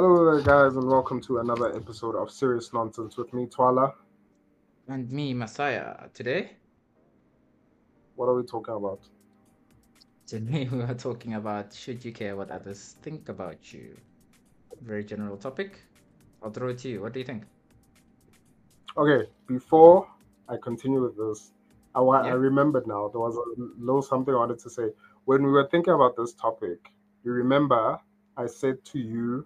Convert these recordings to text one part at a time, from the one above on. Hello there, guys, and welcome to another episode of Serious Nonsense with me, Twala. And me, Masaya. Today? What are we talking about? Today we are talking about should you care what others think about you? Very general topic. I'll throw it to you. What do you think? Okay, before I continue with this, I remembered now. There was a little something I wanted to say. When we were thinking about this topic, you remember I said to you,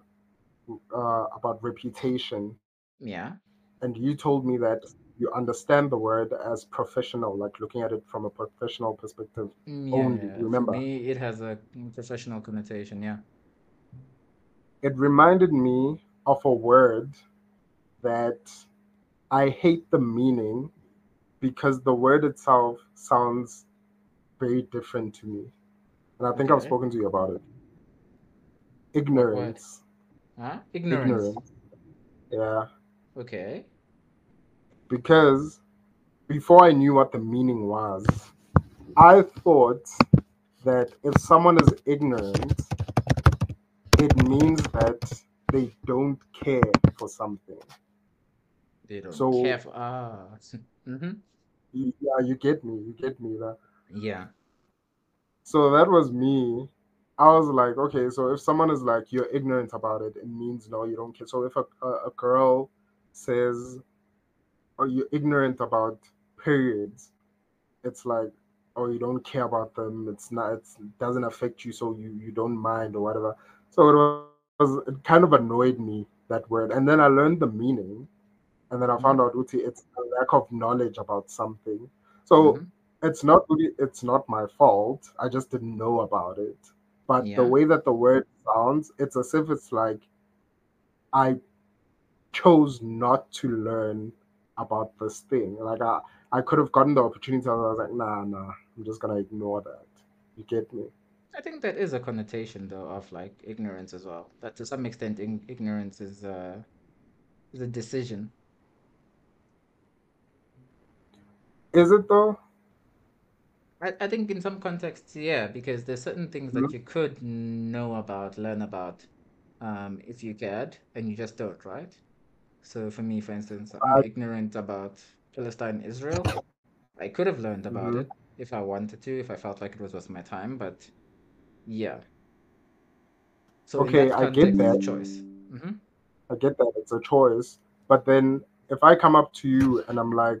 about reputation, and you told me that you understand the word as professional, like looking at it from a professional perspective only. Remember, for me, it has a professional connotation. It reminded me of a word that I hate the meaning because the word itself sounds very different to me, and I think I've spoken to you about it. Ignorance. Huh? Ignorance. Yeah. Okay. Because before I knew what the meaning was, I thought that if someone is ignorant, it means that they don't care for something. They don't care for us. Yeah, you get me. Yeah. So that was me. I was like, okay, so if someone is like, you're ignorant about it, it means no, you don't care. So if a girl says, oh, you're ignorant about periods, it's like, oh, you don't care about them. It doesn't affect you, so you don't mind or whatever. So it kind of annoyed me, that word. And then I learned the meaning, and then I found out, Uti, it's a lack of knowledge about something. So it's not my fault. I just didn't know about it. But the way that the word sounds, it's as if it's like I chose not to learn about this thing. Like I could have gotten the opportunity, and I was like, nah, I'm just going to ignore that. You get me? I think that is a connotation, though, of like ignorance as well. That to some extent, ignorance is a decision. Is it, though? I think in some contexts, because there's certain things that you could know about, learn about, if you cared, and you just don't, right? So for me, for instance, I'm ignorant about Palestine, Israel. I could have learned about it if I wanted to, if I felt like it was worth my time, but So okay, in that context, I get that. It's a choice. I get that, it's a choice. But then if I come up to you and I'm like,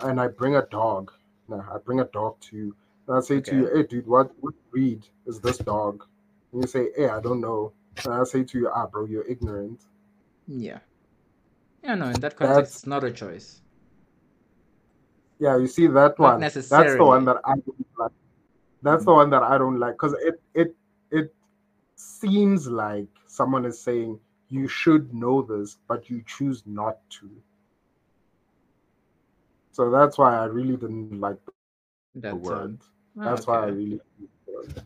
and I bring a dog, to you, and I say to you, hey, dude, what breed is this dog? And you say, hey, I don't know. And I say to you, bro, you're ignorant. Yeah. Yeah, no, in that context, it's not a choice. Yeah, you see that one. Not necessarily. That's the one that I don't like. Because it seems like someone is saying, you should know this, but you choose not to. So that's why I really didn't like the word. Why I really didn't like the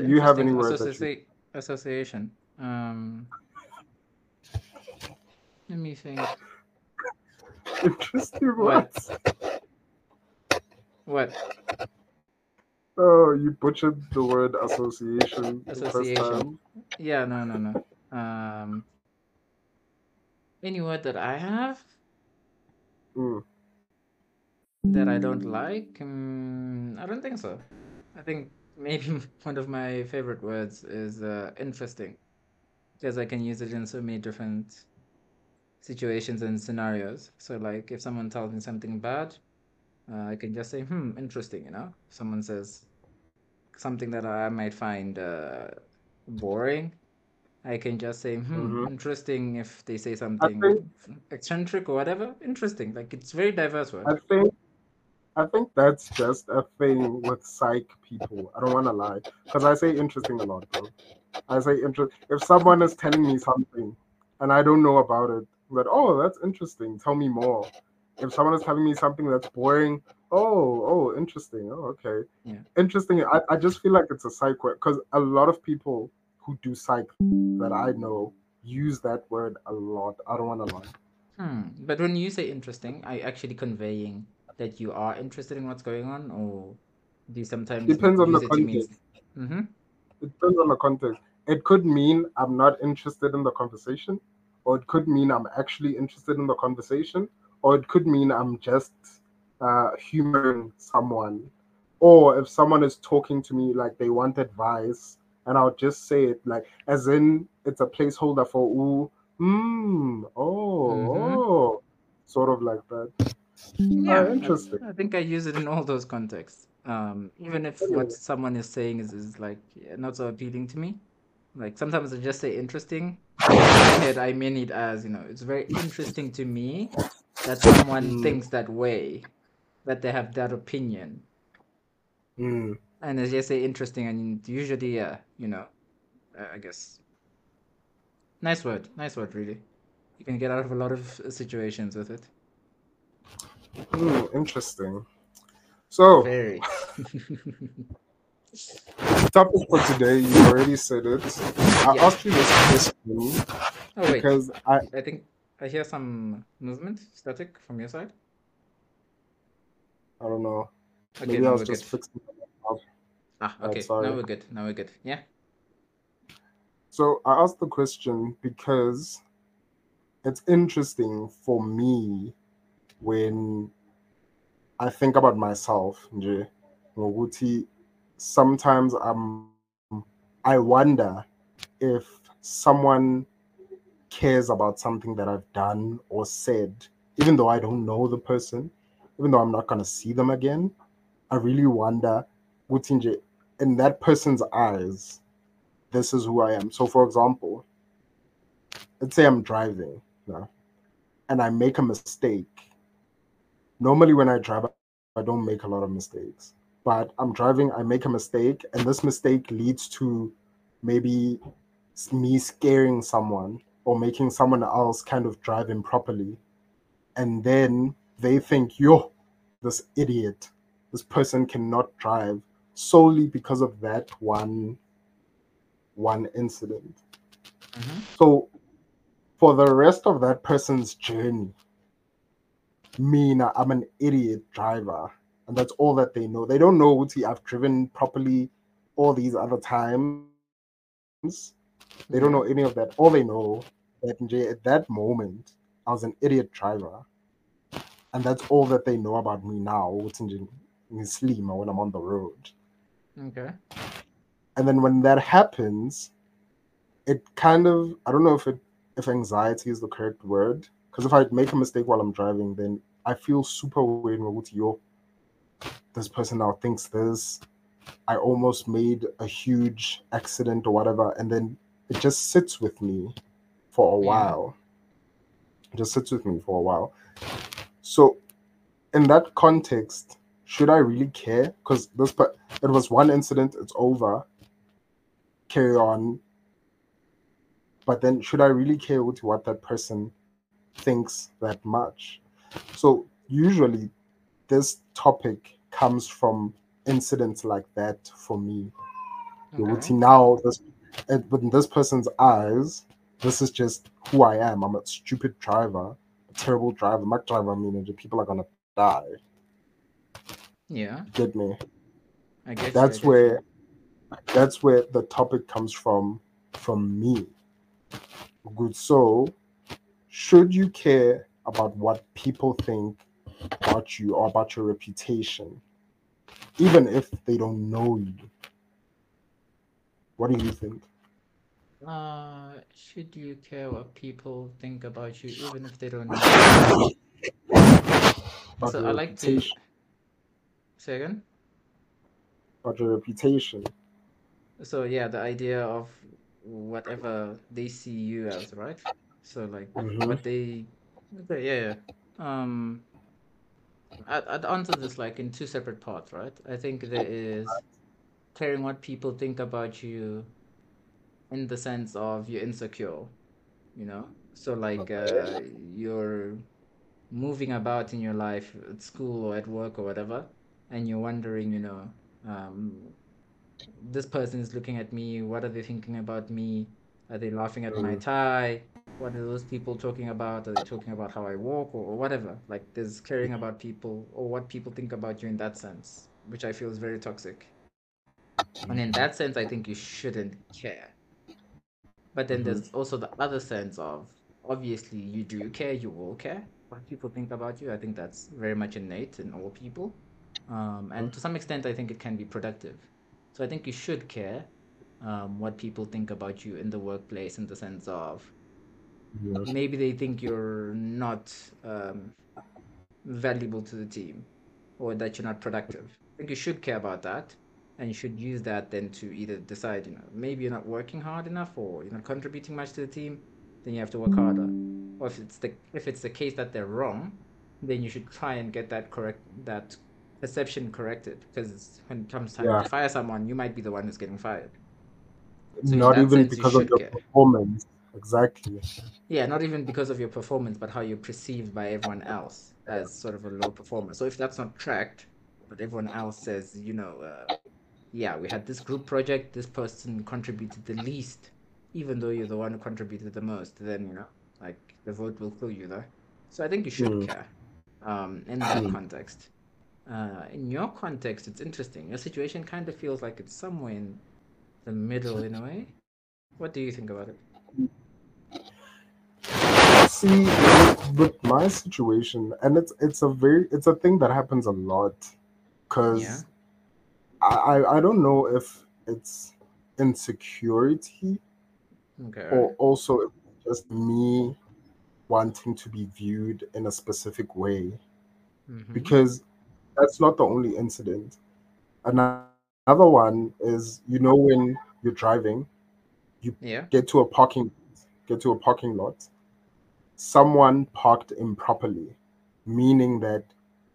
word. You have any words association. Let me think. Interesting words. What? Oh, you butchered the word association. The first time. Yeah, no. Any word that I have? That I don't like? I don't think so. I think maybe one of my favorite words is interesting, because I can use it in so many different situations and scenarios. So like if someone tells me something bad, I can just say, interesting, you know? If someone says something that I might find boring, I can just say, interesting. If they say something eccentric or whatever, interesting. Like, it's very diverse word. I think that's just a thing with psych people. I don't want to lie, because I say interesting a lot, bro. I say interesting. If someone is telling me something and I don't know about it, but that's interesting. Tell me more. If someone is telling me something that's boring, oh, interesting. Oh, okay. Yeah. Interesting. I just feel like it's a psych word, because a lot of people who do psych that I know use that word a lot. I don't want to lie. But when you say interesting, are you actually conveying that you are interested in what's going on, or do you sometimes depends on the context? It depends on the context. It could mean I'm not interested in the conversation, or it could mean I'm actually interested in the conversation, or it could mean I'm just humoring someone. Or if someone is talking to me like they want advice, and I'll just say it like as in it's a placeholder for ooh, oh, sort of like that. Yeah, oh, interesting. I think I use it in all those contexts. Even if what someone is saying is like not so appealing to me, like sometimes I just say interesting. I mean it as, you know, it's very interesting to me that someone thinks that way, that they have that opinion. And as you say, interesting, and usually, you know, I guess, nice word, really. You can get out of a lot of situations with it. Interesting. So, topic for today, you already said it. I asked you this question because I think I hear some movement, static from your side. I don't know. Okay, maybe I was just fixing it up. Okay, now we're good. Yeah. So I asked the question because it's interesting for me when I think about myself. Sometimes I wonder if someone cares about something that I've done or said, even though I don't know the person, even though I'm not going to see them again. I really wonder, in that person's eyes, this is who I am. So, for example, let's say I'm driving, and I make a mistake. Normally when I drive, I don't make a lot of mistakes. But I'm driving, I make a mistake, and this mistake leads to maybe me scaring someone or making someone else kind of drive improperly. And then they think, yo, this idiot, this person cannot drive solely because of that one incident. So for the rest of that person's journey, I'm an idiot driver. And that's all that they know. They don't know, I've driven properly all these other times. They don't know any of that. All they know that at that moment, I was an idiot driver. And that's all that they know about me now. Slim when I'm on the road. Okay. And then when that happens, it kind of, I don't know if anxiety is the correct word, because if I make a mistake while I'm driving, then I feel super weird. This person now thinks this. I almost made a huge accident or whatever. And then it just sits with me for a while. So in that context, should I really care? Because it was one incident, it's over, carry on. But then should I really care with what that person thinks that much? So usually this topic comes from incidents like that for me. Okay. Now, in this person's eyes, this is just who I am. I'm a stupid driver, a terrible driver. My driver, people are going to die. Yeah. Get me? I guess that's where the topic comes from me. Good. So, should you care about what people think about you or about your reputation, even if they don't know you? What do you think? Should you care what people think about you, even if they don't know you? So I like to. Say again? About your reputation. So yeah, the idea of whatever they see you as, right? So like what they, I'd answer this like in two separate parts, right? I think there is caring what people think about you, in the sense of you're insecure, So like you're moving about in your life at school or at work or whatever. And you're wondering, this person is looking at me. What are they thinking about me? Are they laughing at my tie? What are those people talking about? Are they talking about how I walk or whatever? Like there's caring about people or what people think about you in that sense, which I feel is very toxic. And in that sense, I think you shouldn't care. But then there's also the other sense of, obviously, you do care, you will care what people think about you. I think that's very much innate in all people. And to some extent, I think it can be productive. So I think you should care what people think about you in the workplace, in the sense of maybe they think you're not valuable to the team, or that you're not productive. I think you should care about that, and you should use that then to either decide, you know, maybe you're not working hard enough, or you're not contributing much to the team, then you have to work harder. Or if it's the case that they're wrong, then you should try and get that perception corrected, because when it comes time to fire someone, you might be the one who's getting fired. So not even sense, because of your performance. Exactly. Yeah, not even because of your performance, but how you're perceived by everyone else as sort of a low performer. So if that's not tracked, but everyone else says, you know, yeah, we had this group project, this person contributed the least, even though you're the one who contributed the most, then, you know, like, the vote will kill you though. So I think you should care in that context. In your context, it's interesting. Your situation kind of feels like it's somewhere in the middle, in a way. What do you think about it? See, with my situation, and it's a thing that happens a lot, because I don't know if it's insecurity or also just me wanting to be viewed in a specific way, because that's not the only incident. Another one is, you know, when you're driving, you get to a parking lot. Someone parked improperly, meaning that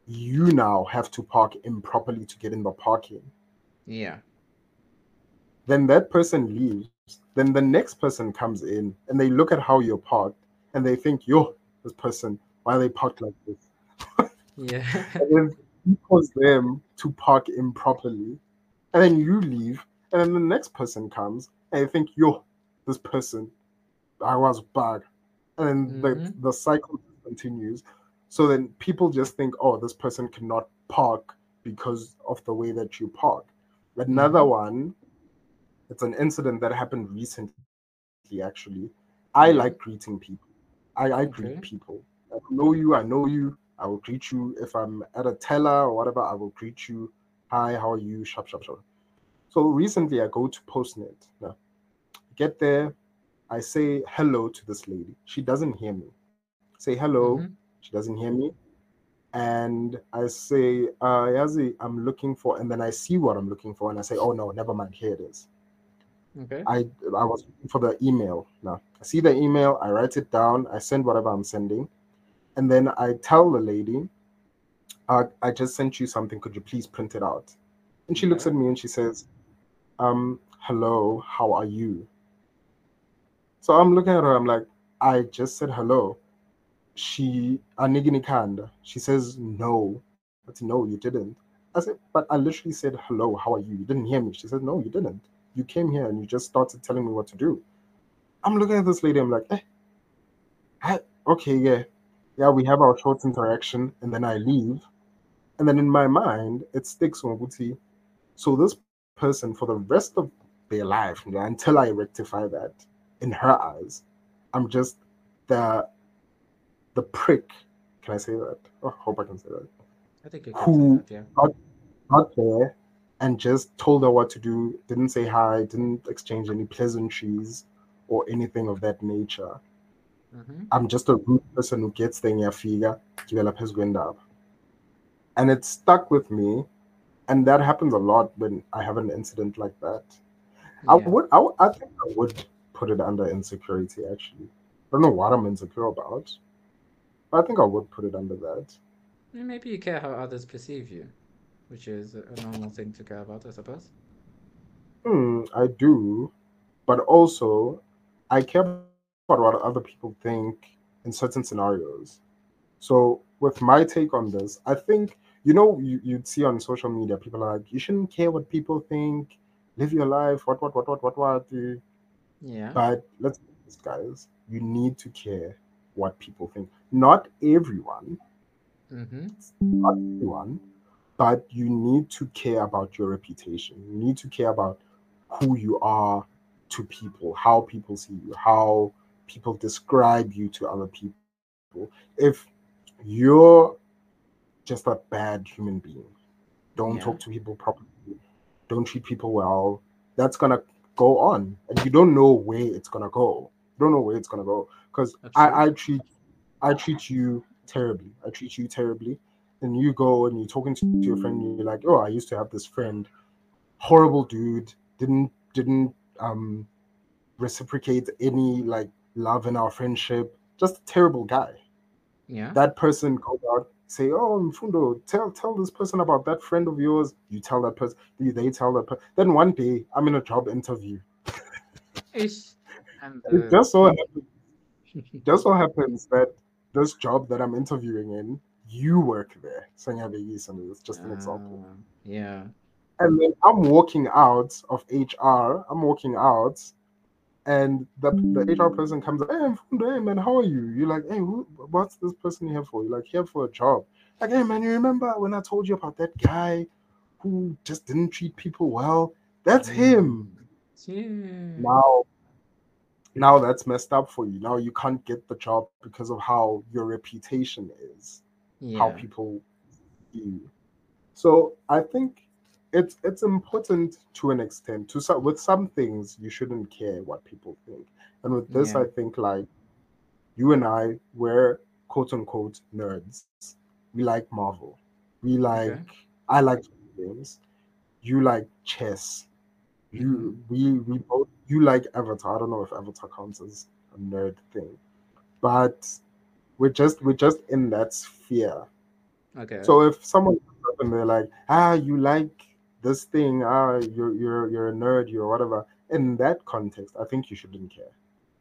you now have to park improperly to get in the parking. Yeah. Then that person leaves. Then the next person comes in and they look at how you're parked and they think, yo, this person, why are they parked like this? Yeah. And then you cause them to park improperly. And then you leave. And then the next person comes and they think, yo, this person, I was bad. And then the cycle continues. So then people just think, oh, this person cannot park because of the way that you park. Another one, it's an incident that happened recently, actually. I like greeting people. I greet people. I know you. I will greet you. If I'm at a teller or whatever, I will greet you. Hi, how are you? Shop, shop, shop. So recently I go to PostNet. Now, get there. I say hello to this lady. She doesn't hear me. Say hello. She doesn't hear me. And I say, Yazi, I'm looking for, and then I see what I'm looking for. And I say, oh, no, never mind. Here it is. Okay. I was looking for the email. Now, I see the email. I write it down. I send whatever I'm sending. And then I tell the lady, I just sent you something. Could you please print it out? And she looks at me and she says, hello, how are you? So I'm looking at her, I'm like, I just said hello. She anigini kanda. She says, no. I said, no, you didn't. I said, but I literally said, hello, how are you? You didn't hear me. She said, no, you didn't. You came here and you just started telling me what to do. I'm looking at this lady, I'm like, okay, we have our short interaction, and then I leave. And then in my mind, it sticks on Guti. So this person, for the rest of their life, until I rectify that, in her eyes, I'm just the prick. Can I say that? Oh, I hope I can say that. I think you can. Who say that, got there and just told her what to do, didn't say hi, didn't exchange any pleasantries or anything of that nature. I'm just a rude person who gets there in your figure, develop his wind up. And it stuck with me, and that happens a lot when I have an incident like that. Yeah. I think I would put it under insecurity, actually. I don't know what I'm insecure about, but I think I would put it under that. Maybe you care how others perceive you, which is a normal thing to care about, I suppose. I do, but also I care about what other people think in certain scenarios. So with my take on this, I think, you know, you'd see on social media, people are like, you shouldn't care what people think, live your life, what. Yeah. But let's be honest, guys, you need to care what people think. Not everyone, but you need to care about your reputation. You need to care about who you are, to people, how people see you, how people describe you to other people. If you're just a bad human being, don't talk to people properly, don't treat people well, that's going to go on. And you don't know where it's going to go. Because I treat you terribly. And you go and you're talking to your friend and you're like, oh, I used to have this friend, horrible dude, didn't reciprocate any like love in our friendship, just a terrible guy. Yeah. That person goes out, say, oh, Mfundo, tell this person about that friend of yours. You tell that person, they tell that person. Then one day I'm in a job interview. It just so happens that this job that I'm interviewing in, you work there. It's just an example. Yeah. And then I'm walking out of HR. And the HR person comes up, hey, man, how are you? You're like, hey, what's this person here for? You're like, here for a job. Like, hey, man, you remember when I told you about that guy who just didn't treat people well? That's him. Yeah. Now that's messed up for you. Now you can't get the job because of how your reputation is, how people see you. So I think it's important to an extent. With some things, you shouldn't care what people think. And with this, I think like you and I, we're quote unquote nerds. We like Marvel. We like, I like games. You like chess. You like Avatar. I don't know if Avatar counts as a nerd thing, but we're just in that sphere. Okay. So if someone comes up and they're like, you like this thing, you're a nerd, you're whatever. In that context, I think you shouldn't care,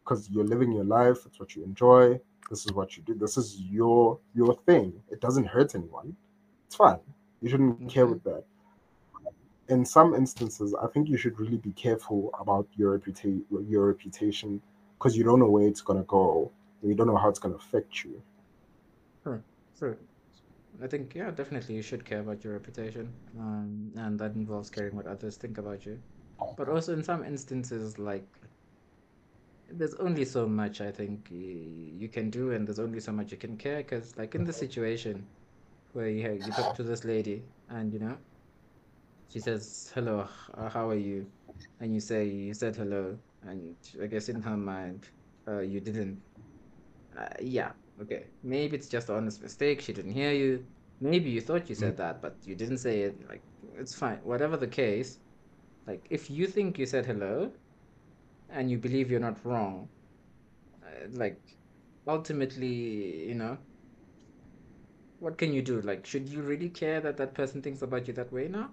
because you're living your life. That's what you enjoy. This is what you do. This is your thing. It doesn't hurt anyone. It's fine. You shouldn't care with that. In some instances, I think you should really be careful about your reputation, because you don't know where it's going to go. And you don't know how it's going to affect you. Sure. I think, definitely you should care about your reputation. And that involves caring what others think about you. But also in some instances, like, there's only so much I think you can do, and there's only so much you can care. Because, like, in the situation where you talk to this lady and, she says, hello, how are you? And you said hello. And I guess in her mind, you didn't. Okay. Maybe it's just an honest mistake. She didn't hear you. Maybe you thought you said that, but you didn't say it. Like, it's fine. Whatever the case, like, if you think you said hello and you believe you're not wrong, like, ultimately, what can you do? Like, should you really care that that person thinks about you that way now?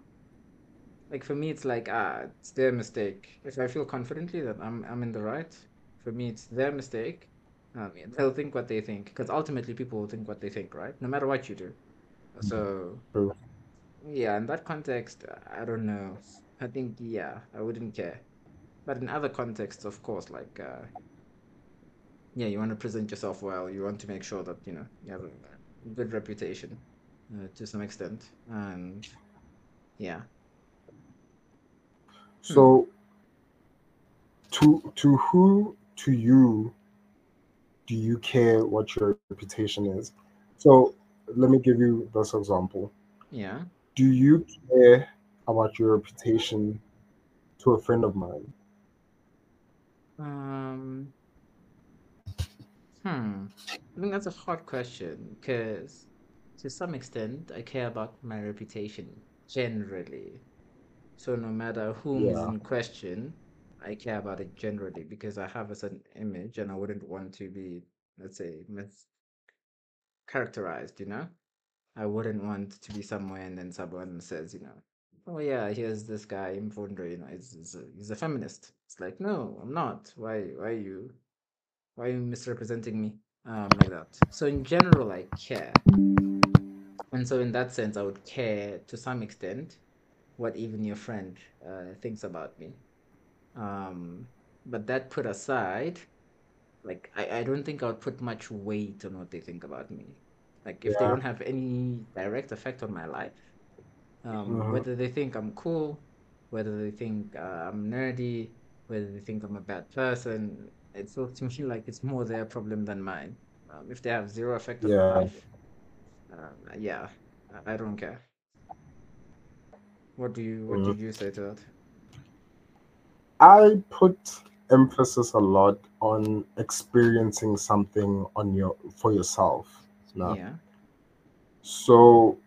Like, for me, it's like, it's their mistake. If I feel confidently that I'm in the right, for me, it's their mistake. They'll think what they think, because ultimately people will think what they think, right? No matter what you do. So, in that context, I don't know. I think, I wouldn't care. But in other contexts, of course, like, you want to present yourself well. You want to make sure that, you have a good reputation to some extent. And, so, to you, do you care what your reputation is? So, let me give you this example. Yeah. Do you care about your reputation to a friend of mine? I think that's a hard question, because to some extent, I care about my reputation generally. So no matter whom is in question, I care about it generally, because I have a certain image and I wouldn't want to be, let's say, mischaracterized, I wouldn't want to be somewhere and then someone says, oh yeah, here's this guy, Mfundo, he's a feminist. It's like, no, I'm not. Why are you misrepresenting me? Like that. So in general, I care. And so in that sense, I would care to some extent what even your friend thinks about me. But that put aside, like, I don't think I would put much weight on what they think about me. Like, if they don't have any direct effect on my life, whether they think I'm cool, whether they think I'm nerdy, whether they think I'm a bad person. It's ultimately like it's more their problem than mine. If they have zero effect on my life, yeah, I don't care. What did you say to that? I put emphasis a lot on experiencing something on for yourself. Now. Yeah. So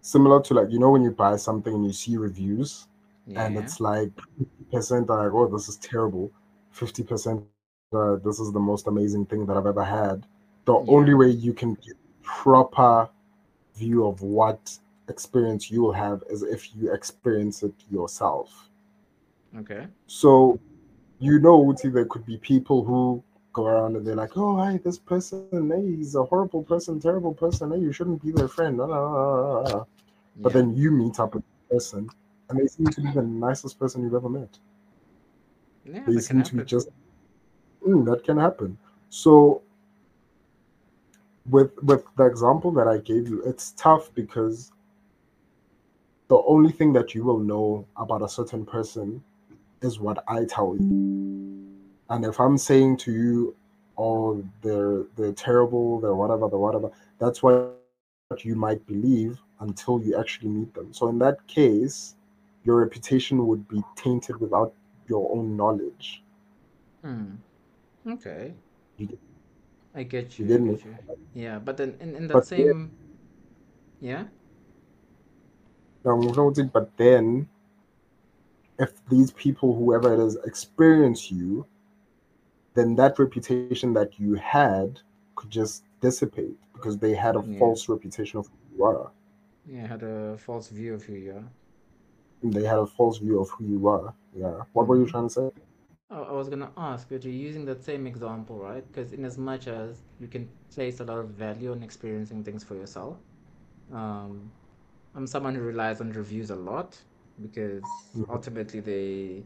similar to like, you know, when you buy something and you see reviews, and it's like 50% are like, oh, this is terrible. 50% this is the most amazing thing that I've ever had. The only way you can get proper view of what experience you will have is if you experience it yourself. Okay. So, you know, Uti, there could be people who go around and they're like, oh, hey, this person, hey, he's a horrible person, terrible person. Hey, you shouldn't be their friend. But then you meet up with the person and they seem to be the nicest person you've ever met. Yeah, they seem to be just, that can happen. So with the example that I gave you, it's tough because the only thing that you will know about a certain person is what I tell you. And if I'm saying to you, oh, they're terrible, they're whatever, that's what you might believe until you actually meet them. So in that case, your reputation would be tainted without your own knowledge. Okay. I get you. You get you. Yeah, but then in that but same... But then, if these people, whoever it is, experience you, then that reputation that you had could just dissipate because they had a false reputation of who you are. Yeah, had a false view of who you are. They had a false view of who you are. Yeah. What were you trying to say? Oh, I was going to ask, but you're using that same example, right? Because in as much as you can place a lot of value on experiencing things for yourself, I'm someone who relies on reviews a lot because ultimately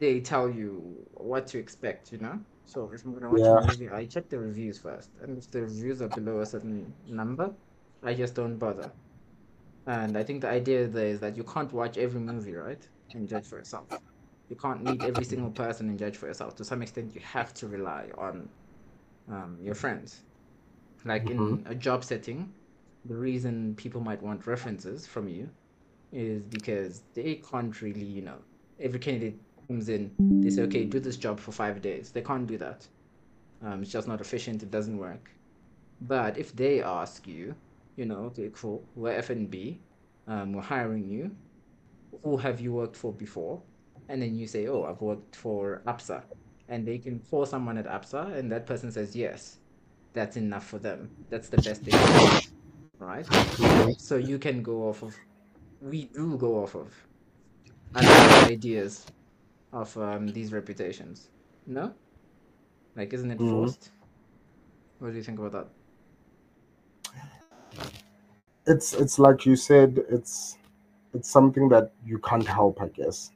they tell you what to expect, you know? So if I'm going to watch a movie, I check the reviews first. And if the reviews are below a certain number, I just don't bother. And I think the idea there is that you can't watch every movie, right? And judge for yourself. You can't meet every single person and judge for yourself. To some extent, you have to rely on your friends. Like in a job setting, the reason people might want references from you is because they can't really, you know, every candidate comes in, they say, okay, do this job for 5 days. They can't do that. It's just not efficient. It doesn't work. But if they ask you, you know, okay, cool, we're F&B, we're hiring you, who have you worked for before? And then you say, oh, I've worked for APSA. And they can call someone at APSA, and that person says, yes, that's enough for them. That's the best thing, right? So you can go off of, we do go off of other ideas of these reputations, no? Like, isn't it forced? What do you think about that? It's like you said, it's something that you can't help, I guess.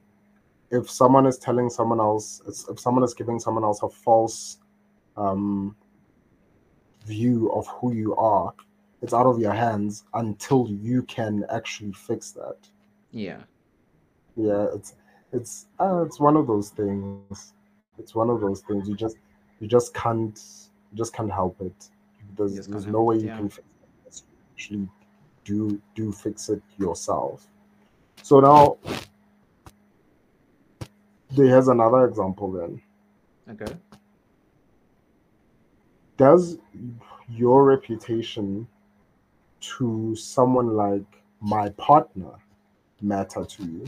If someone is telling someone else, if someone is giving someone else a false view of who you are, it's out of your hands until you can actually fix that. Yeah. Yeah, it's one of those things. It's one of those things. You just can't help it. There's no way you can fix it. Actually do fix it yourself. So now there's another example then. Okay. Does your reputation to someone like my partner matter to you?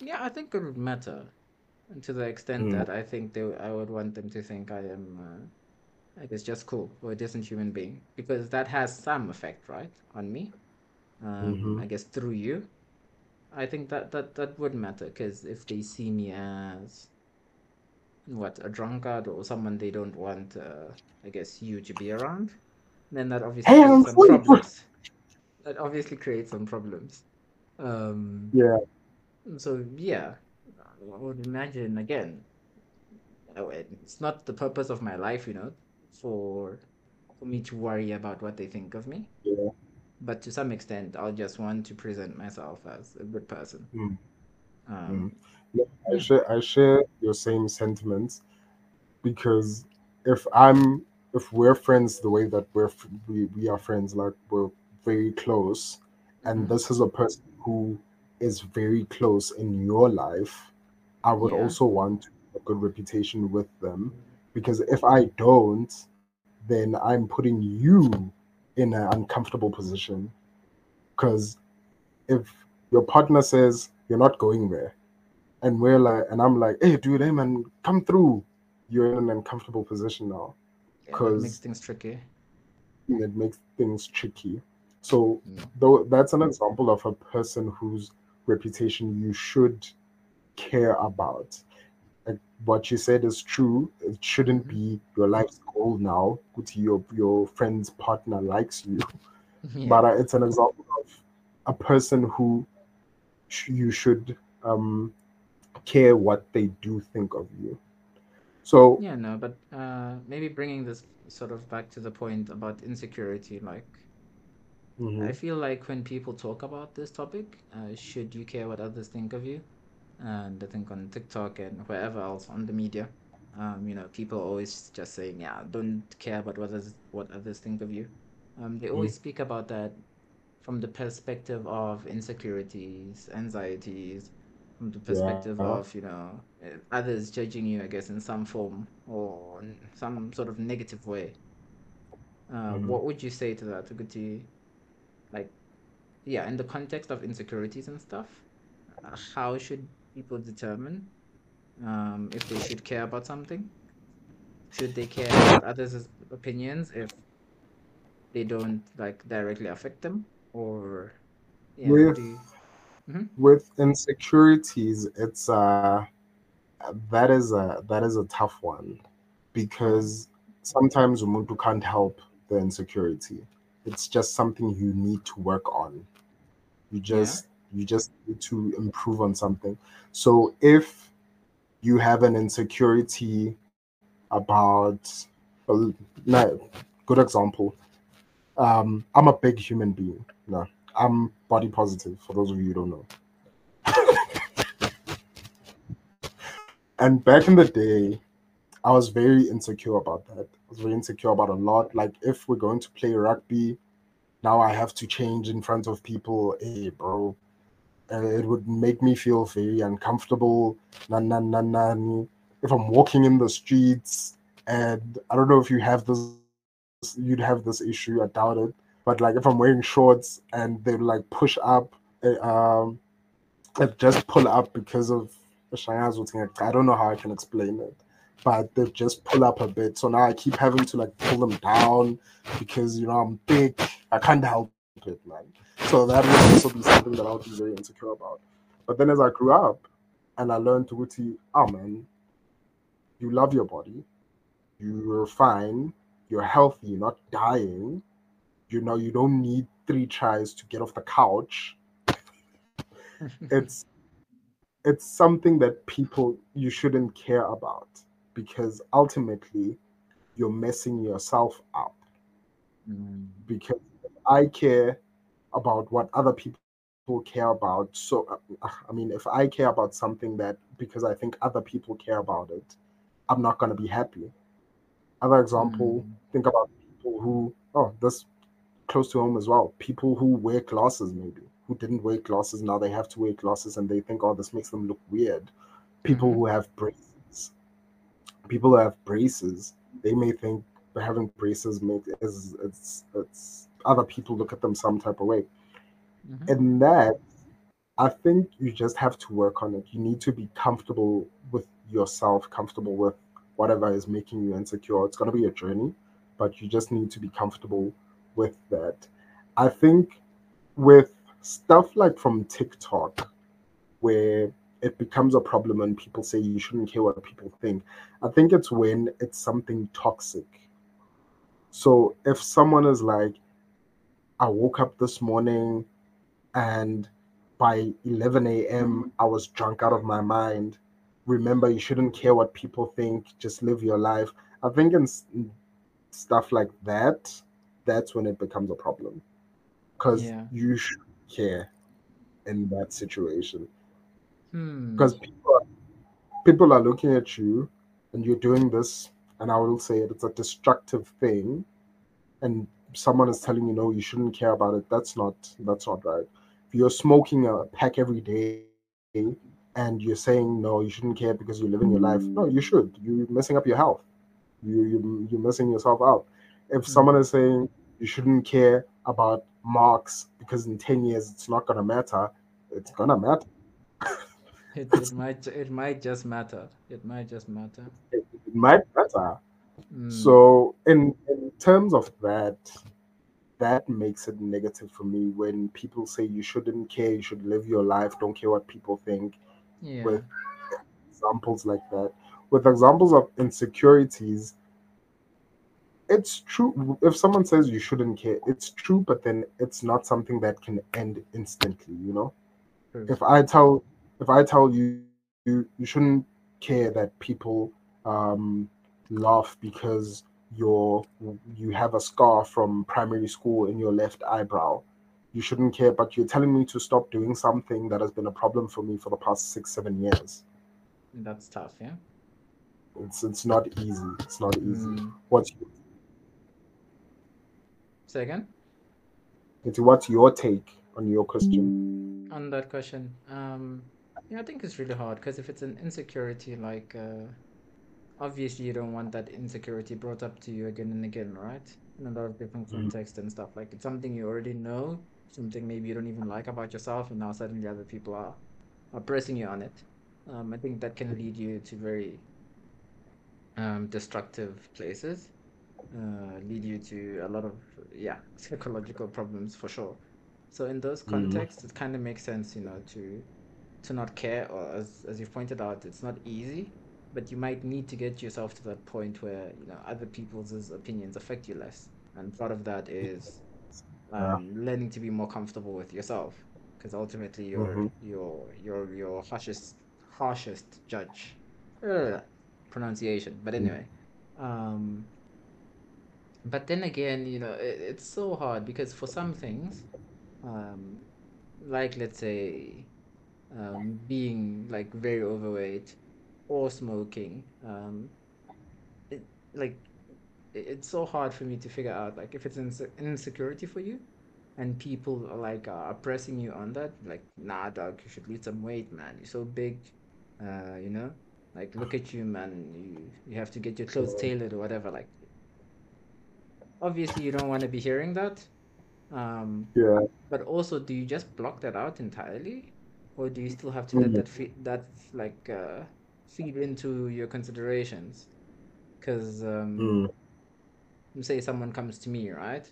Yeah, I think it would matter to the extent that I think I would want them to think I am... like it's just cool or a decent human being, because that has some effect, right, on me, I guess through you. I think that would matter, because if they see me as a drunkard or someone they don't want I guess you to be around, then that obviously creates some problems. So yeah, I would imagine, again, it's not the purpose of my life, you know, for me to worry about what they think of me. Yeah. but to some extent, I'll just want to present myself as a good person. Mm. Yeah, I share your same sentiments, because if we're friends the way that we are friends, like we're very close, and this is a person who is very close in your life, I would also want a good reputation with them, because if I don't, then I'm putting you in an uncomfortable position, because if your partner says you're not going there, and we're like, and I'm like, hey, dude, hey, man, come through. You're in an uncomfortable position now, because it makes things tricky. So, though, that's an example of a person whose reputation you should care about. Like, what you said is true. It shouldn't be your life's goal now. Your friend's partner likes you, but it's an example of a person who you should care what they do think of you. So maybe bringing this sort of back to the point about insecurity, like I feel like when people talk about this topic, should you care what others think of you? And I think on TikTok and wherever else on the media, people are always just saying, yeah, don't care about what others think of you. They always speak about that from the perspective of insecurities, anxieties, from the perspective of, others judging you, I guess, in some form or in some sort of negative way. What would you say to that, Tukuti? Like, in the context of insecurities and stuff, how should people determine if they should care about something? Should they care about others' opinions if they don't, like, directly affect them? Or, with insecurities, it's that is a tough one, because sometimes umuntu can't help the insecurity. It's just something you need to work on. You just need to improve on something. So if you have an insecurity about, good example, I'm a big human being. No. I'm body positive, for those of you who don't know. And back in the day, I was very insecure about that. I was very insecure about a lot. Like, if we're going to play rugby, now I have to change in front of people. Hey, bro. It would make me feel very uncomfortable. If I'm walking in the streets, and I don't know if you'd have this issue, I doubt it. But, like, if I'm wearing shorts and they, like, push up, just pull up because of Shanga's, I don't know how I can explain it. But they just pull up a bit. So now I keep having to, like, pull them down because, I'm big. I can't help it, man. So that would also be something that I would be very insecure about. But then as I grew up and I learned to Wuti, man, you love your body. You're fine. You're healthy. You're not dying. You don't need 3 tries to get off the couch. It's something that you shouldn't care about, because ultimately you're messing yourself up. Mm. Because I care about what other people care about. So, I mean, if I care about something that, because I think other people care about it, I'm not going to be happy. Other example, think about people who, that's close to home as well. People who wear glasses, maybe, who didn't wear glasses, now they have to wear glasses and they think, this makes them look weird. People who have braces. People who have braces, they may think having braces makes other people look at them some type of way. And that, I think you just have to work on it. You need to be comfortable with yourself, comfortable with whatever is making you insecure. It's going to be a journey, but you just need to be comfortable with that. I think with stuff like from TikTok, where it becomes a problem and people say you shouldn't care what people think, I think it's when it's something toxic. So if someone is like, I woke up this morning and by 11 a.m. I was drunk out of my mind. Remember, you shouldn't care what people think. Just live your life. I think in stuff like that, that's when it becomes a problem. because you should care in that situation. Because people are looking at you and you're doing this, and I will say it's a destructive thing, and someone is telling you, no, you shouldn't care about it. That's not right. If you're smoking a pack every day and you're saying, no, you shouldn't care because you're living your life. No, you should. You're messing up your health. You're messing yourself up. If someone is saying you shouldn't care about marks because in 10 years it's not going to matter, it's going to matter. It might just matter. It might matter. So in terms of that makes it negative for me when people say you shouldn't care, you should live your life, don't care what people think. Yeah. With examples like that, with examples of insecurities, it's true. If someone says you shouldn't care, it's true, but then it's not something that can end instantly, you know? True. If I tell you, you shouldn't care that people laugh because you have a scar from primary school in your left eyebrow. You shouldn't care, but you're telling me to stop doing something that has been a problem for me for the past 6-7 years. That's tough, yeah. It's not easy. It's not easy. Say again? What's your take on your question? On that question, I think it's really hard because if it's an insecurity, like. Obviously, you don't want that insecurity brought up to you again and again, right? In a lot of different contexts and stuff. Like, it's something you already know, something maybe you don't even like about yourself, and now suddenly other people are pressing you on it. I think that can lead you to very destructive places, lead you to a lot of, psychological problems for sure. So in those contexts, it kind of makes sense, to not care, or as you've pointed out, it's not easy. But you might need to get yourself to that point where other people's opinions affect you less, and part of that is learning to be more comfortable with yourself, because ultimately you're your harshest judge. Pronunciation, but anyway. But then again, it's so hard because for some things, like let's say, being like very overweight. Or smoking, it's so hard for me to figure out, like, if it's an insecurity for you and people are like pressing you on that, like, nah, dog, you should lose some weight, man, you're so big, like, look at you, man, you have to get your clothes tailored or whatever. Like, obviously you don't want to be hearing that, but also, do you just block that out entirely, or do you still have to let that feed into your considerations? Because say someone comes to me, right,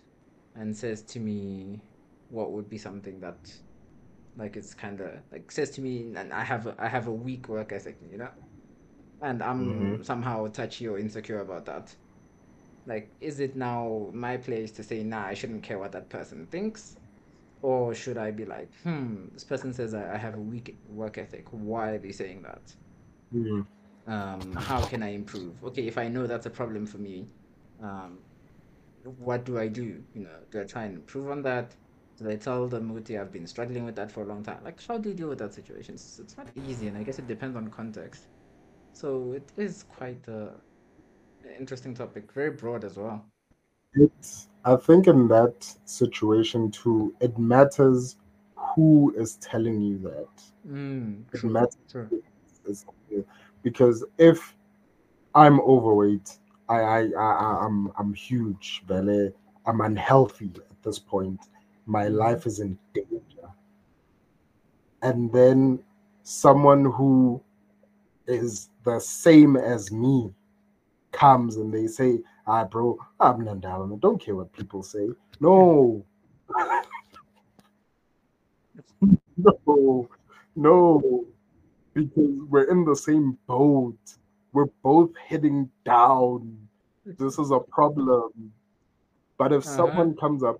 and says to me, what would be something that, like, it's kind of like, says to me, and I have a weak work ethic, and I'm somehow touchy or insecure about that. Like, is it now my place to say, nah, I shouldn't care what that person thinks? Or should I be like, this person says I have a weak work ethic, why are they saying that? How can I improve? Okay, if I know that's a problem for me, what do I do? Do I try and improve on that? Do I tell them, Muti, I've been struggling with that for a long time? Like, how do you deal with that situation? It's not easy, and I guess it depends on context. So it is quite an interesting topic, very broad as well. I think in that situation too, it matters who is telling you that. It matters. True. Because if I'm overweight, I'm huge, Bele. I'm unhealthy at this point. My life is in danger. And then someone who is the same as me comes and they say, bro, I'm Nandalana. Don't care what people say. No. Because we're in the same boat. We're both heading down. This is a problem. But if someone comes up,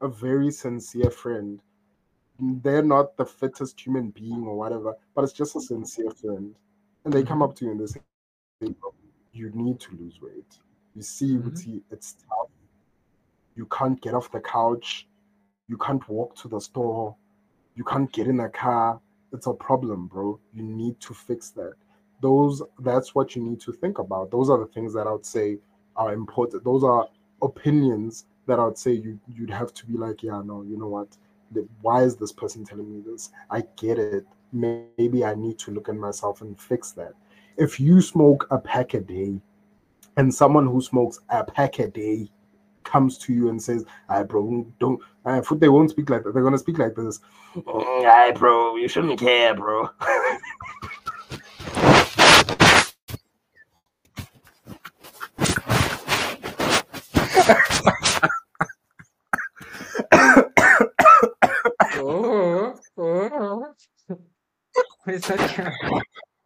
a very sincere friend, they're not the fittest human being or whatever, but it's just a sincere friend. And they come up to you and they say, you need to lose weight. You see, it's tough. You can't get off the couch. You can't walk to the store. You can't get in a car. It's a problem, bro. You need to fix that. That's what you need to think about. Those are the things that I would say are important. Those are opinions that I would say you'd have to be like, yeah, no, you know what? Why is this person telling me this? I get it. Maybe I need to look at myself and fix that. If you smoke a pack a day and someone who smokes a pack a day comes to you and says, "I bro, don't," they won't speak like that. They're gonna speak like this. "Aye, bro, you shouldn't care, bro."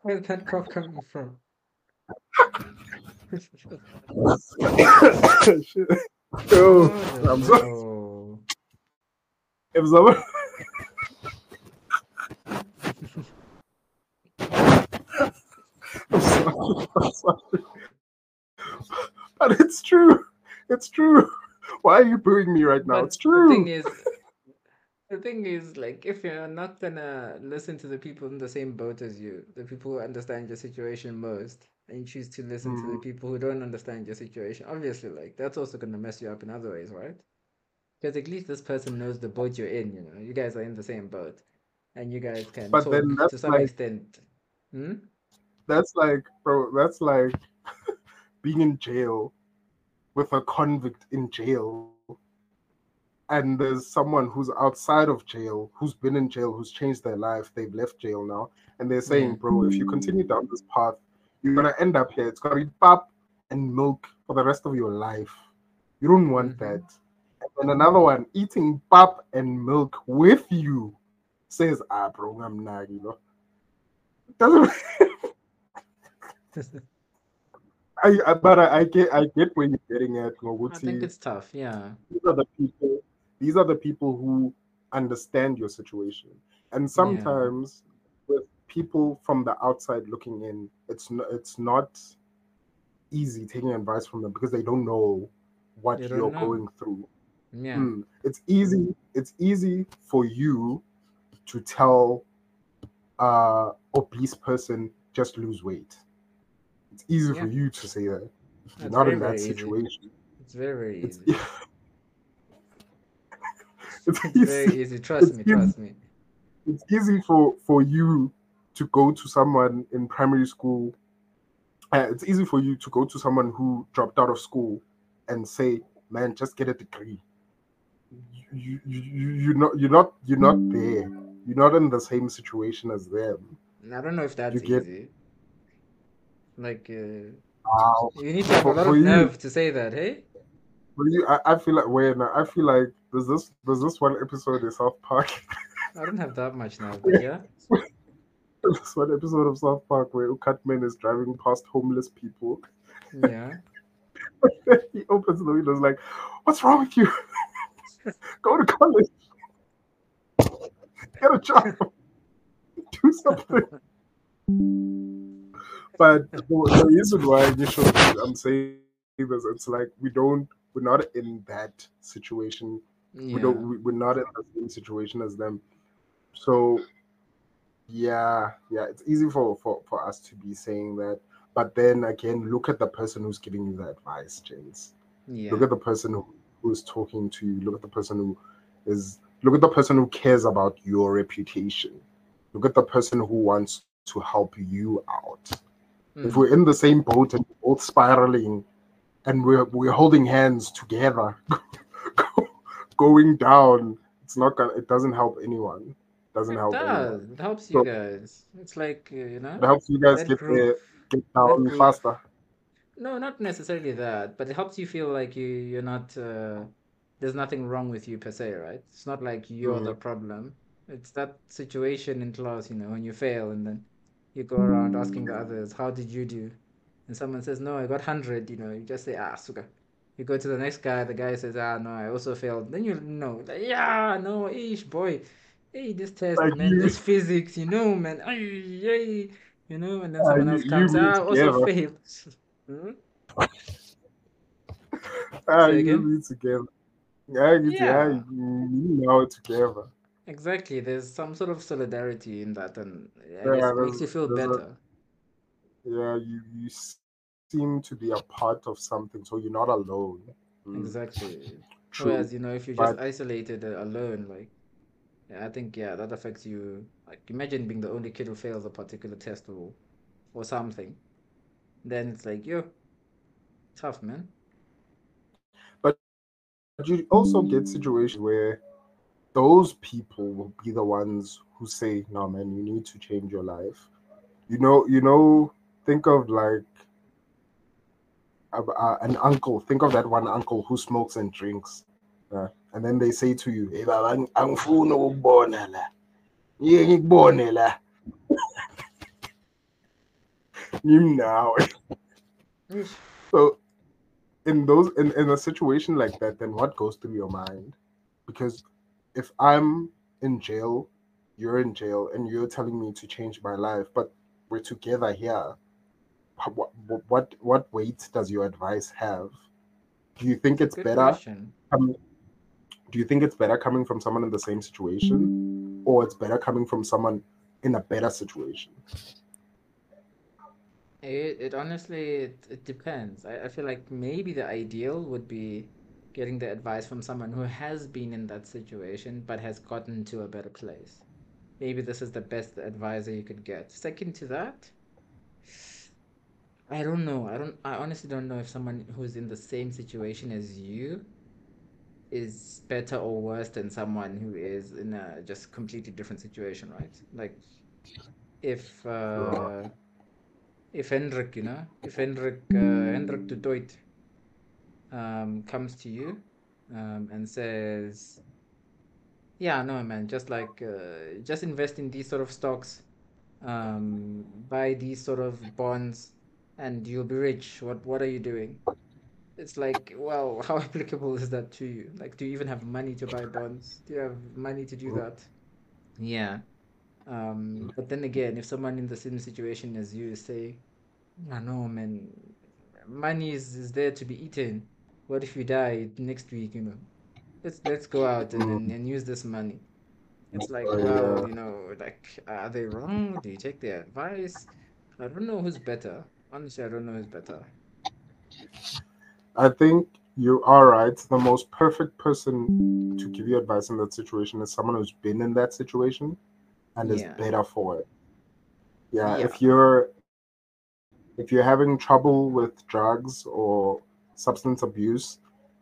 Where's that cough coming from? Oh, I'm sorry. No. If someone I'm sorry. But it's true. It's true. Why are you booing me right now? But it's true. The thing is, like, if you're not gonna listen to the people in the same boat as you, the people who understand your situation most, and you choose to listen to the people who don't understand your situation, obviously, like, that's also gonna mess you up in other ways, right? Because at least this person knows the boat you're in, you know? You guys are in the same boat, and you guys can talk to some extent. That's like, bro, that's like being in jail with a convict in jail. And there's someone who's outside of jail, who's been in jail, who's changed their life. They've left jail now. And they're saying, bro, if you continue down this path, you're going to end up here. It's going to be pap and milk for the rest of your life. You don't want that. And then another one eating pap and milk with you says, "Ah, bro, I'm not, you know." It doesn't... I get where you're getting at, Ngoguti. I think it's tough, yeah. These are the people who understand your situation. And sometimes with people from the outside looking in, it's not easy taking advice from them because they don't know what you're going through. Yeah. It's easy for you to tell an obese person, "Just lose weight." It's easy for you to say that. That's not in that situation. Easy. It's very, very easy. It's very easy. Trust me. It's easy for you to go to someone in primary school. It's easy for you to go to someone who dropped out of school and say, "Man, just get a degree." You're not there. You're not in the same situation as them. I don't know if that's easy. Like, you need to have a lot of nerve to say that, hey? I feel like there's this one episode of South Park. I don't have that much nerve, but yeah. There's one episode of South Park where Ukatman is driving past homeless people. Yeah. He opens the window, like, "What's wrong with you? Go to college. Get a job. Do something." But the reason why initially I'm saying this, it's like we're not in that situation. Yeah. We're not in the same situation as them. So yeah, it's easy for us to be saying that. But then again, look at the person who's giving you the advice, James. Yeah. Look at the person who's talking to you. Look at the person who cares about your reputation. Look at the person who wants to help you out. If we're in the same boat and we're both spiraling and we're holding hands together, going down, it doesn't help anyone. It doesn't help anyone. It helps you guys. It's like, you know. It helps you guys get down faster. No, not necessarily that, but it helps you feel like you're not, there's nothing wrong with you per se, right? It's not like you're the problem. It's that situation in class, you know, when you fail and then you go around asking the others, "How did you do?" And someone says, "No, I got 100, you know, you just say, "Ah, suka." You go to the next guy, the guy says, "Ah, no, I also failed." Then you know, like, yeah, no, ish, boy. Hey, this test, man, this physics, you know, man. Ay, you know, and then someone else comes, "Ah, also failed." Yeah, Yeah, you know it together. exactly. There's some sort of solidarity in that, and I guess Yeah, it makes you feel there's a better. yeah, you seem to be a part of something, so you're not alone. Mm, Exactly. True, Whereas, if you're just but isolated and alone, like, I think, yeah, that affects you. Like, imagine being the only kid who fails a particular test or something. Then it's like, yo, tough, man. but you also get situations where those people will be the ones who say, "No, man, you need to change your life." Think of like an uncle. Think of that one uncle who smokes and drinks, and then they say to you, "Hey, baba, angifuni ukubona la. Ngiyeke ngikubone la. Now." Yeesh. So in a situation like that, then what goes through your mind? Because if I'm in jail, you're in jail, and you're telling me to change my life, but we're together here. What weight does your advice have? Do you think it's Good better? question. Um, Do you think it's better coming from someone in the same situation, or it's better coming from someone in a better situation? It honestly, it depends. I feel like maybe the ideal would be getting the advice from someone who has been in that situation but has gotten to a better place. Maybe this is the best advisor you could get. Second to that, I don't know. I honestly don't know if someone who's in the same situation as you is better or worse than someone who is in a just completely different situation, right? Like if Yeah. uh if Hendrik, if Hendrik de Toit comes to you and says, yeah, no, man, just invest in these sort of stocks, buy these sort of bonds, and you'll be rich. What are you doing? It's like, well, how applicable is that to you? Like, do you even have money to buy bonds? Do you have money to do that? Yeah. But then again, if someone in the same situation as you is saying, no, man, money is there to be eaten. What if you die next week? Let's go out and, Mm. and, and use this money. It's like, well, Yeah. Like, are they wrong? Do you take their advice? I don't know who's better. Honestly, I don't know who's better. I think you are right. The most perfect person to give you advice in that situation is someone who's been in that situation and is Yeah, better for it. Yeah, yeah, if you're having trouble with drugs or substance abuse,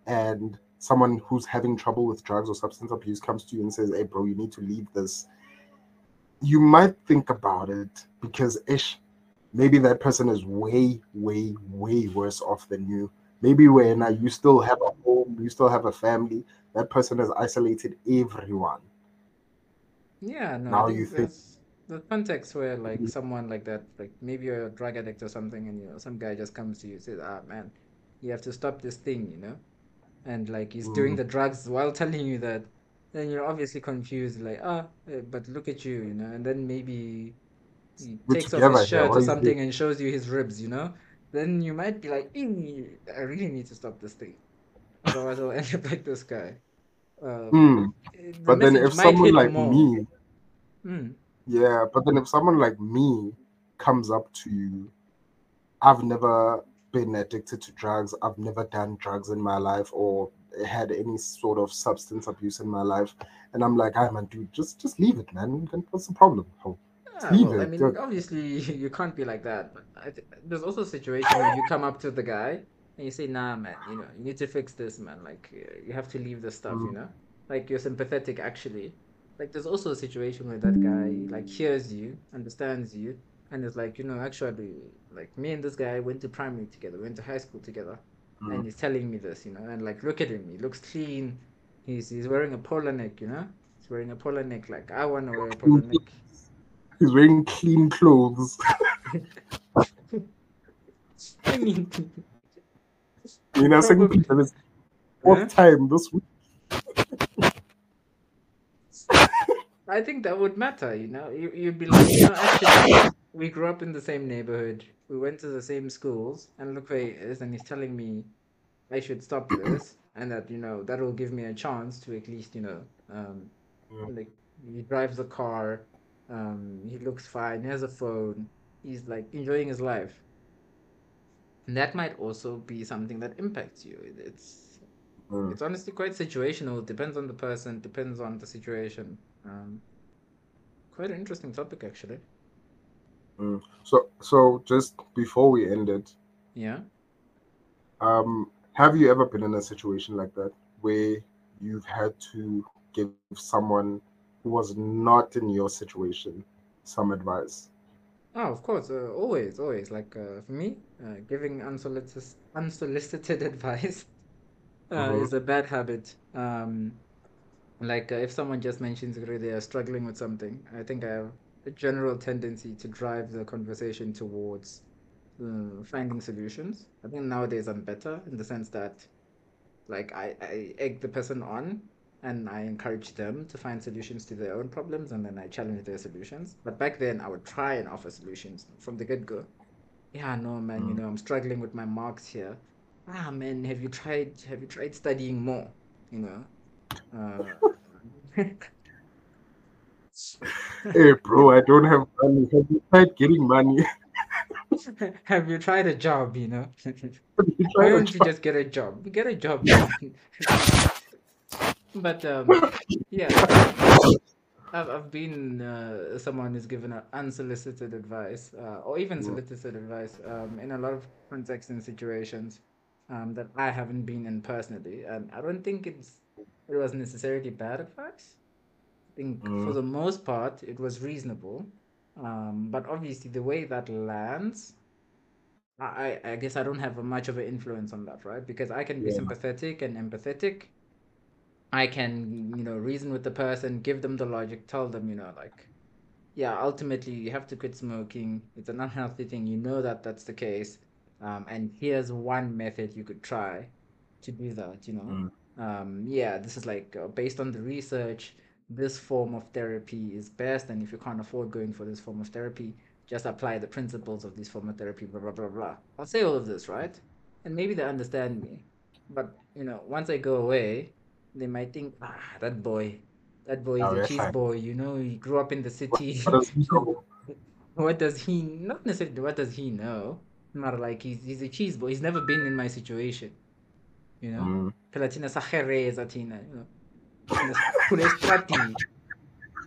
and someone who's having trouble with drugs or substance abuse comes to you and says, "Hey, bro, you need to leave this," you might think about it because ish, maybe that person is way, way, way worse off than you. Maybe where now you still have a home, you still have a family. That person has isolated everyone. No, I Now you think think, there's the context where like someone like that, like maybe you're a drug addict or something, and some guy just comes to you and says, man, you have to stop this thing, and like he's doing the drugs while telling you that, then you're obviously confused, like, but look at you, and then maybe he we're takes off his together here. shirt What or do you think? something and shows you his ribs. Then you might be like, I really need to stop this thing, otherwise I'll end up like this guy. Um, Mm. The But then message if might someone hit like more. me, Mm. But then if someone like me comes up to you, I've never been addicted to drugs. I've never done drugs in my life or had any sort of substance abuse in my life. And I'm like, "Hey, man, dude, just leave it, man. What's the problem? Oh, just Yeah, leave well, I it." mean, obviously you can't be like that, but there's also a situation where you come up to the guy and you say, "Nah, man, you need to fix this, man. Like, you have to leave this stuff, Mm, Like, you're sympathetic, actually." Like, there's also a situation where that guy like hears you, understands you, and is like, actually, like me and this guy went to primary together, went to high school together, and mm, he's telling me this, and like look at him, he looks clean, he's wearing a polo neck, he's wearing a polo neck. Like I want to wear a polo neck. He's wearing clean clothes. I mean, Saying probably, Peter, this fourth huh? time this week. I think that would matter. You'd be like, actually, we grew up in the same neighborhood, we went to the same schools, and look where he is, and he's telling me I should stop this, and that, you know, that will give me a chance to at least, you know, like, he drives a car, he looks fine, he has a phone, he's like enjoying his life. And that might also be something that impacts you. It's honestly quite situational. It depends on the person, depends on the situation. Quite an interesting topic, actually. So just before we end it, yeah. Have you ever been in a situation like that where you've had to give someone who was not in your situation some advice? Oh, of course, always. Like for me, giving unsolicited advice is a bad habit. Like if someone just mentions they are struggling with something, I think I have a general tendency to drive the conversation towards finding solutions. I think nowadays I'm better in the sense that, like, I egg the person on and I encourage them to find solutions to their own problems, and then I challenge their solutions. But back then I would try and offer solutions from the get-go. Yeah, no, man, you know, I'm struggling with my marks here. Ah, man, have you tried studying more? You know? Hey, bro, I don't have money. Have you tried getting money? Have you tried a job, you know? Why don't you just get a job? Get a job. But, yeah, I've been someone who's given unsolicited advice, or even solicited advice, in a lot of contexts and situations that I haven't been in personally. And I don't think it was necessarily bad advice. I think for the most part, it was reasonable. But obviously, the way that lands, I guess I don't have much of an influence on that, right? Because I can be sympathetic and empathetic. I can, you know, reason with the person, give them the logic, tell them, you know, like, yeah, ultimately you have to quit smoking. It's an unhealthy thing. You know that that's the case. And here's one method you could try to do that, you know? Yeah, this is like based on the research, this form of therapy is best. And if you can't afford going for this form of therapy, just apply the principles of this form of therapy, blah, blah, blah, blah. I'll say all of this, right? And maybe they understand me. But, you know, once I go away, they might think, that boy is a cheese boy, you know, he grew up in the city. What does he know? Not necessarily what does he know, not like he's a cheese boy, he's never been in my situation, you know.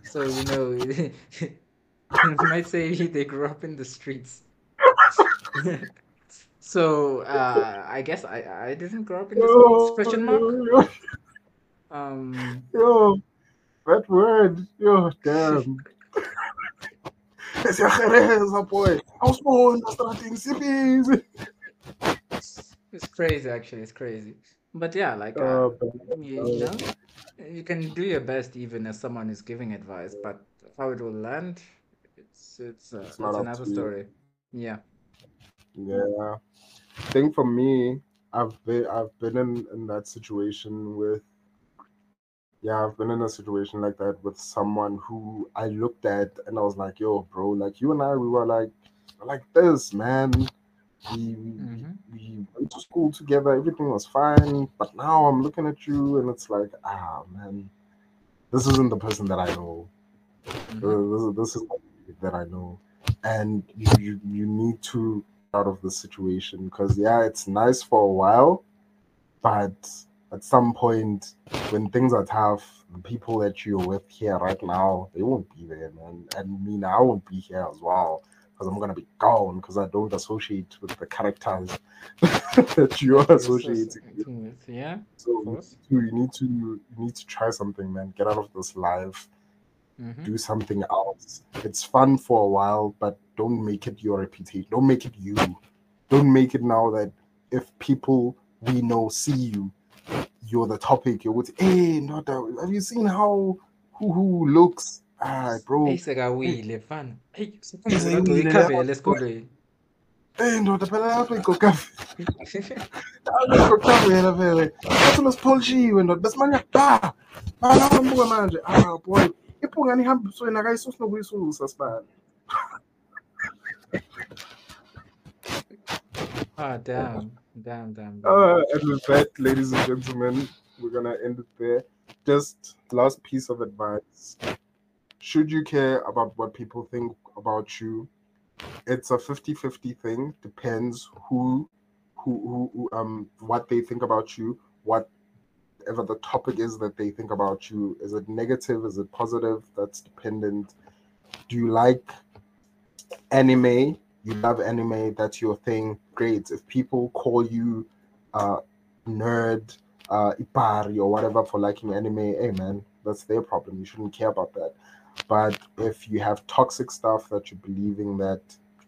So, you know, you might say they grew up in the streets. So, I guess I didn't grow up in the streets, ? Yo, that word. Yo, damn. It's crazy, actually. It's crazy. But yeah, like, you know, you can do your best even as someone is giving advice, but how it will land, it's another story. Yeah. Yeah. I think for me, I've been in that situation with. Yeah, I've been in a situation like that with someone who I looked at and I was like, yo, bro, like you and I, we were like this, man. We went to school together, everything was fine. But now I'm looking at you and it's like, man, this isn't the person that I know. This is that I know. And you need to get out of the situation because, yeah, it's nice for a while, but at some point, when things are tough, the people that you're with here right now, they won't be there, man. And me, I won't be here as well because I'm going to be gone because I don't associate with the characters that you're associating with. Yeah. So you need to try something, man. Get out of this life. Do something else. It's fun for a while, but don't make it your reputation. Don't make it you. Don't make it now that if people we know see you, you're the topic. You would, hey, not that. Have you seen how who looks? Bro. Hey, let's go. Hey, no, the palaver go cafe. That's not Polji. We're not. That's mania. Boy. If you any ham, so in a guy, so no way, so suspect. Ah, damn. Damn. And with that, ladies and gentlemen, we're going to end it there. Just last piece of advice. Should you care about what people think about you? It's a 50-50 thing. Depends who what they think about you, whatever the topic is that they think about you. Is it negative? Is it positive? That's dependent. Do you like anime? You love anime, that's your thing, great. If people call you nerd, ipari or whatever for liking anime, hey man, that's their problem. You shouldn't care about that. But if you have toxic stuff that you're believing that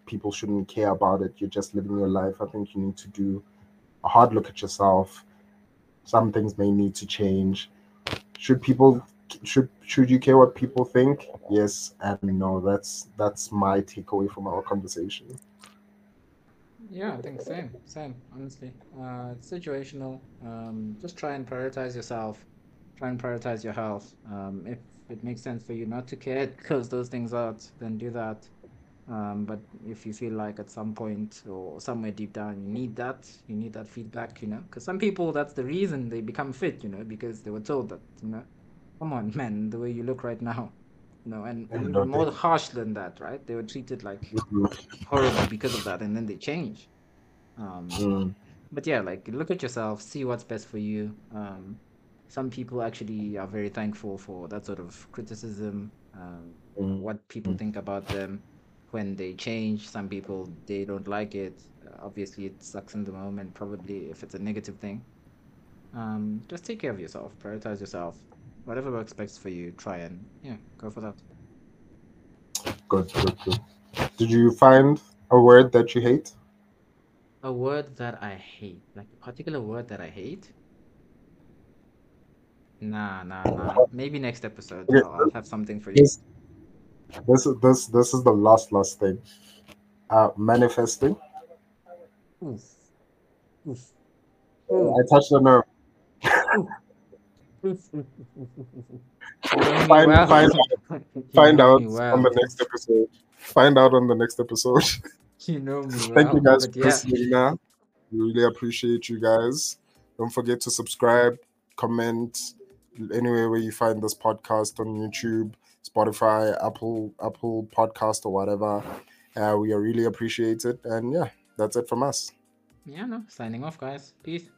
people shouldn't care about it, you're just living your life, I think you need to do a hard look at yourself. Some things may need to change. Should you care what people think? Yes and no. That's my takeaway from our conversation. Yeah, I think same, honestly. It's situational. Just try and prioritize yourself. Try and prioritize your health. If it makes sense for you not to care because those things out, then do that. But if you feel like at some point or somewhere deep down you need that feedback, because some people, that's the reason they become fit, because they were told that, Come on, man, the way you look right now. And more harsh than that, right? They were treated like horrible because of that, and then they change. But yeah, look at yourself, see what's best for you. Some people actually are very thankful for that sort of criticism, what people think about them when they change. Some people, they don't like it. Obviously, it sucks in the moment, probably, if it's a negative thing. Just take care of yourself, prioritize yourself. Whatever works best for you, try and go for that. Good. Did you find a word that you hate? A word that I hate, like a particular word that I hate? Nah. Maybe next episode I'll have something for you. This is the last thing. Manifesting. Oof. I touched the nerve. Find out on the next episode. You know me. Thank you guys for listening. Now, we really appreciate you guys. Don't forget to subscribe, comment anywhere where you find this podcast, on YouTube, Spotify, Apple Podcast or whatever. We really appreciate it. And that's it from us. Signing off, guys. Peace.